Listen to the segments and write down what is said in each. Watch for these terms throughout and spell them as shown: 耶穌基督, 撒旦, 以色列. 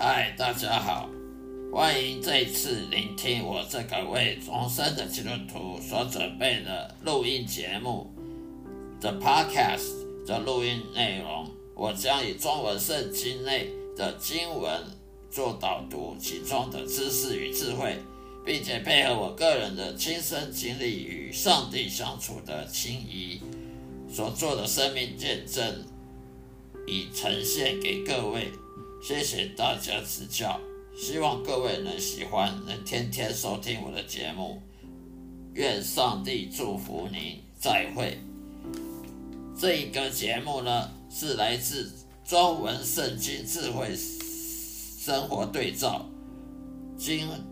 嗨，大家好，欢迎再次聆听我这个为重生的基督徒所准备的录音节目 The Podcast 的录音内容。我将以中文圣经内的经文做导读，其中的知识与智慧，并且配合我个人的亲身经历与上帝相处的情谊所做的生命见证，以呈现给各位。谢谢大家指教，希望各位能喜欢，能天天收听我的节目。愿上帝祝福您，再会。这一个节目呢，是来自中文圣经智慧生活对照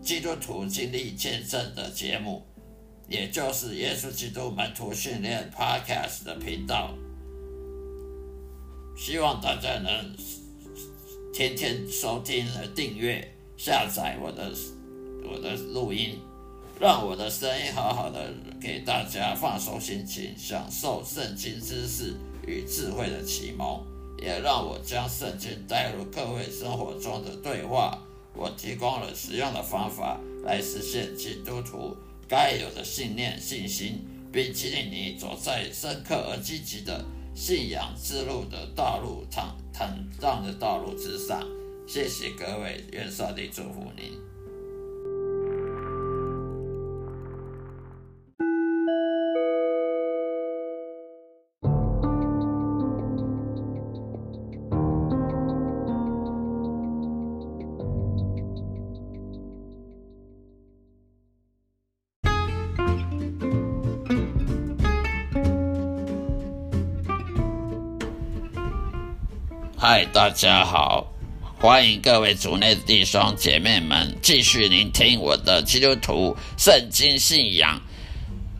基督徒经历见证的节目，也就是耶稣基督门徒训练 Podcast 的频道。希望大家能天天收听和订阅下载我的录音，让我的声音好好的给大家放松心情，享受圣经知识与智慧的启蒙，也让我将圣经带入各位生活中的对话。我提供了实用的方法来实现基督徒该有的信念、信心，并激励你走在深刻而积极的信仰之路的道路，坦荡的道路之上。谢谢各位，愿上帝祝福您。嗨，大家好，欢迎各位主内弟兄姐妹们继续聆听我的基督徒圣经信仰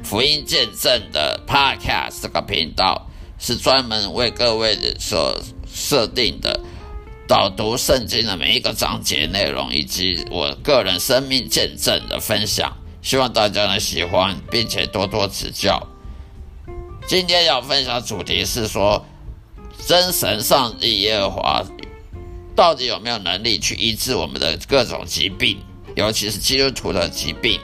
福音见证的 Podcast。 这个频道是专门为各位所设定的，导读圣经的每一个章节内容，以及我个人生命见证的分享，希望大家能喜欢，并且多多指教。今天要分享主题是说，真神上帝耶和华到底有没有能力去医治我们的各种疾病，尤其是基督徒的疾病。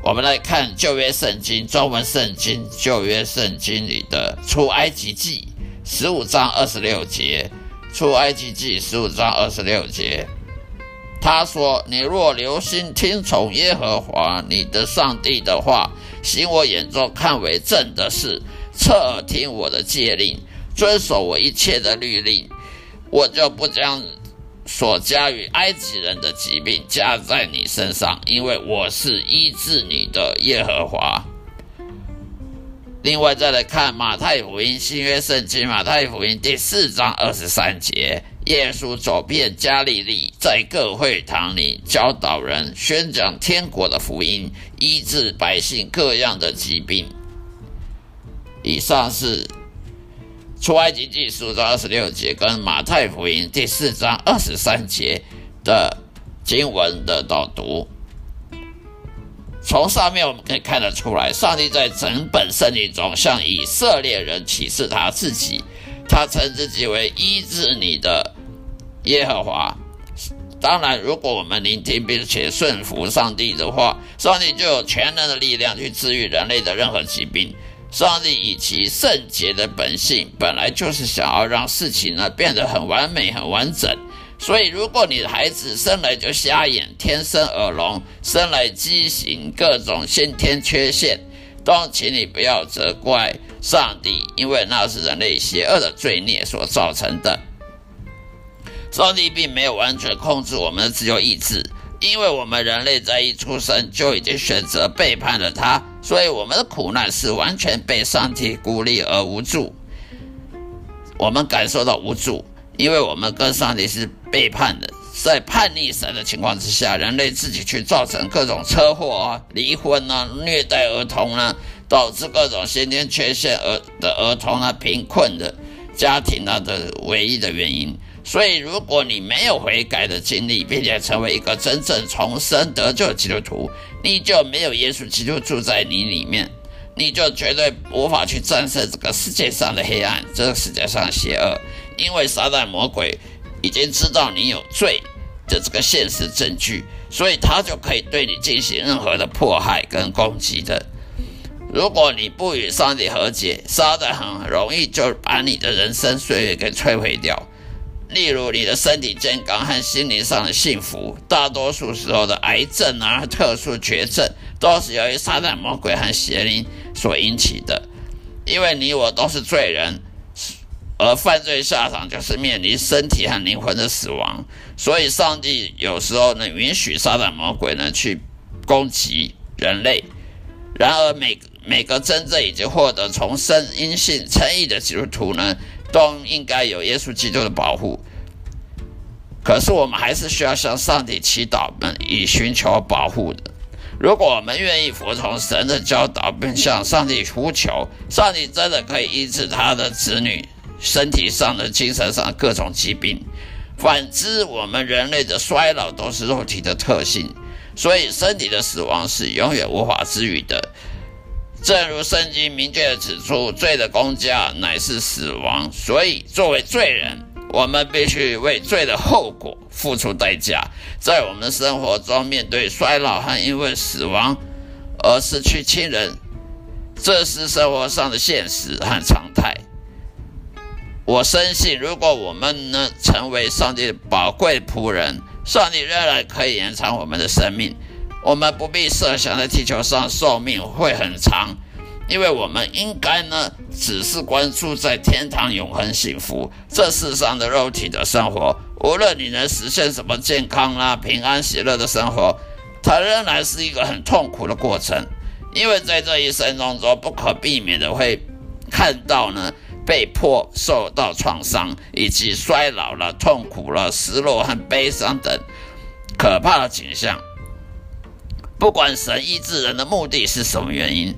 我们来看旧约圣经，中文圣经旧约圣经里的出埃及记15章26节。出埃及记15章26节，他说，你若留心听从耶和华你的上帝的话，行我眼中看为正的事，侧耳听我的诫令，遵守我一切的律令，我就不将所加于埃及人的疾病加在你身上，因为我是医治你的耶和华。另外再来看马太福音，新约圣经马太福音第4章23节，耶稣走遍加利利，在各会堂里教导人，宣讲天国的福音，医治百姓各样的疾病。以上是出埃及记15章26节跟马太福音第4章23节的经文的导读。从上面我们可以看得出来，上帝在整本圣经中向以色列人启示他自己，他称自己为医治你的耶和华。当然，如果我们聆听并且顺服上帝的话，上帝就有全能的力量去治愈人类的任何疾病。上帝以其圣洁的本性，本来就是想要让事情呢变得很完美、很完整。所以，如果你的孩子生来就瞎眼、天生耳聋、生来畸形、各种先天缺陷，都请你不要责怪上帝，因为那是人类邪恶的罪孽所造成的。上帝并没有完全控制我们的自由意志，因为我们人类在一出生就已经选择背叛了他，所以我们的苦难是完全被上帝孤立而无助。我们感受到无助，因为我们跟上帝是背叛的。在叛逆神的情况之下，人类自己去造成各种车祸啊、离婚啊、虐待儿童啊，导致各种先天缺陷的儿童啊、贫困的家庭啊的唯一的原因。所以，如果你没有悔改的经历，并且成为一个真正重生得救的基督徒，你就没有耶稣基督住在你里面，你就绝对无法去战胜这个世界上的黑暗，这个世界上的邪恶。因为撒旦魔鬼已经知道你有罪的这个现实证据，所以他就可以对你进行任何的迫害跟攻击的。如果你不与上帝和解，撒旦很容易就把你的人生岁月给摧毁掉。例如你的身体健康和心灵上的幸福，大多数时候的癌症啊、特殊绝症，都是由于撒旦魔鬼和邪灵所引起的。因为你我都是罪人，而犯罪下场就是面临身体和灵魂的死亡。所以上帝有时候呢允许撒旦魔鬼呢去攻击人类。然而每个真正已经获得重生、因信称义的基督徒呢，都应该有耶稣基督的保护。可是我们还是需要向上帝祈祷，以寻求保护的。如果我们愿意服从神的教导，并向上帝呼求，上帝真的可以医治他的子女身体上的、精神上的各种疾病。反之，我们人类的衰老都是肉体的特性，所以身体的死亡是永远无法治愈的。正如圣经明确地指出，罪的工价乃是死亡，所以作为罪人，我们必须为罪的后果付出代价。在我们的生活中，面对衰老和因为死亡而失去亲人，这是生活上的现实和常态。我深信，如果我们呢成为上帝宝贵仆人，上帝仍然可以延长我们的生命。我们不必设想在地球上寿命会很长，因为我们应该呢只是关注在天堂永恒幸福。这世上的肉体的生活，无论你能实现什么健康啦、平安喜乐的生活，它仍然是一个很痛苦的过程。因为在这一生中不可避免的会看到呢被迫受到创伤，以及衰老了、痛苦了、失落和悲伤等可怕的景象。不管神医治人的目的是什么原因，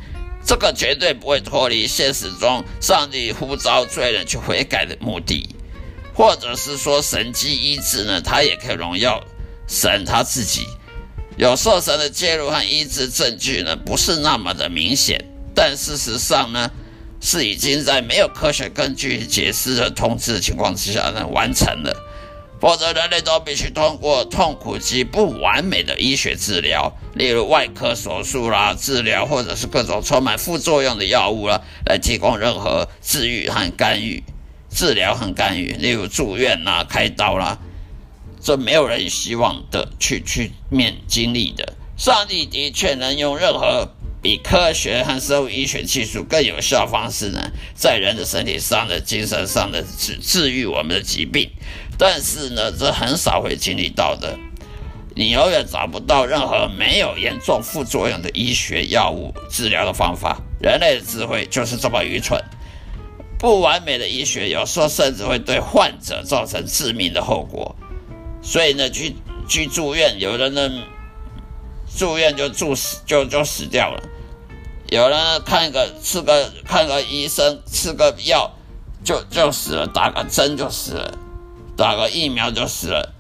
这个绝对不会脱离现实中上帝呼召罪人去悔改的目的，或者是说神迹医治呢，他也可以荣耀神他自己。有时候神的介入和医治证据呢不是那么的明显，但事实上呢是已经在没有科学根据解释和通知的情况之下呢完成了。否则人类都必须通过痛苦及不完美的医学治疗，例如外科手术啦、治疗或者是各种充满副作用的药物啦，来提供任何治疗和干预，例如住院啦、开刀啦，这没有人希望的去面经历的。上帝的确能用任何比科学和生物医学技术更有效方式呢，在人的身体上的、精神上的治愈我们的疾病，但是呢，这很少会经历到的。你永远找不到任何没有严重副作用的医学药物治疗的方法。人类的智慧就是这么愚蠢。不完美的医学有时候甚至会对患者造成致命的后果。所以呢，去住院，有人呢住院就死掉了，有人看个医生吃个药就死了，打个针就死了，打个疫苗就死了。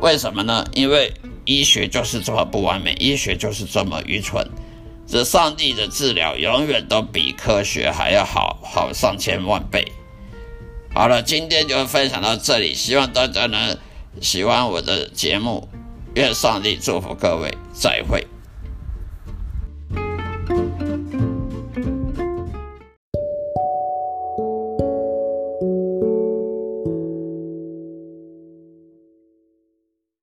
为什么呢？因为医学就是这么不完美，医学就是这么愚蠢。这上帝的治疗永远都比科学还要好上千万倍。好了，今天就分享到这里，希望大家呢喜欢我的节目。愿上帝祝福各位，再会。